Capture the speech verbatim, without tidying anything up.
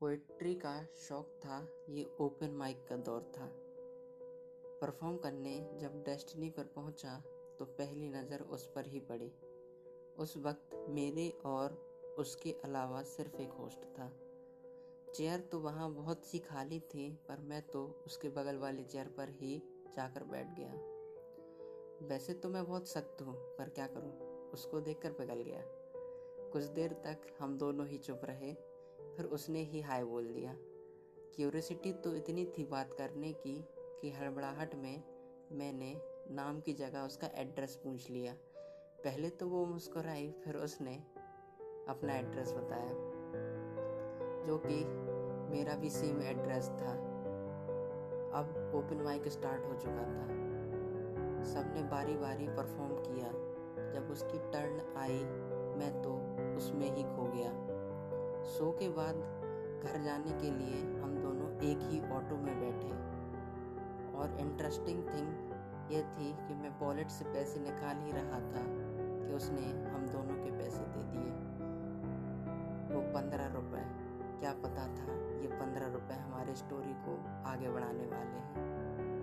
Poetry का शौक था। ये ओपन माइक का दौर था। परफॉर्म करने जब डेस्टिनी पर पहुंचा तो पहली नज़र उस पर ही पड़ी। उस वक्त मेरे और उसके अलावा सिर्फ एक होस्ट था। चेयर तो वहाँ बहुत सी खाली थी, पर मैं तो उसके बगल वाली चेयर पर ही जाकर बैठ गया। वैसे तो मैं बहुत सख्त हूँ, पर क्या करूँ, उसको देखकर पिघल गया। कुछ देर तक हम दोनों ही चुप रहे, फिर उसने ही हाय बोल दिया। क्यूरियोसिटी तो इतनी थी बात करने की कि हड़बड़ाहट में मैंने नाम की जगह उसका एड्रेस पूछ लिया। पहले तो वो मुस्कुराई, फिर उसने अपना एड्रेस बताया, जो कि मेरा भी सेम एड्रेस था। अब ओपन माइक स्टार्ट हो चुका था। सबने बारी बारी परफॉर्म किया। जब उसकी टर्न आई, मैं तो उसमें ही खो गया। शो के बाद घर जाने के लिए हम दोनों एक ही ऑटो में बैठे, और इंटरेस्टिंग थिंग यह थी कि मैं वॉलेट से पैसे निकाल ही रहा था कि उसने हम दोनों के पैसे दे दिए। वो पंद्रह रुपए, क्या पता था ये पंद्रह रुपए हमारे स्टोरी को आगे बढ़ाने वाले हैं।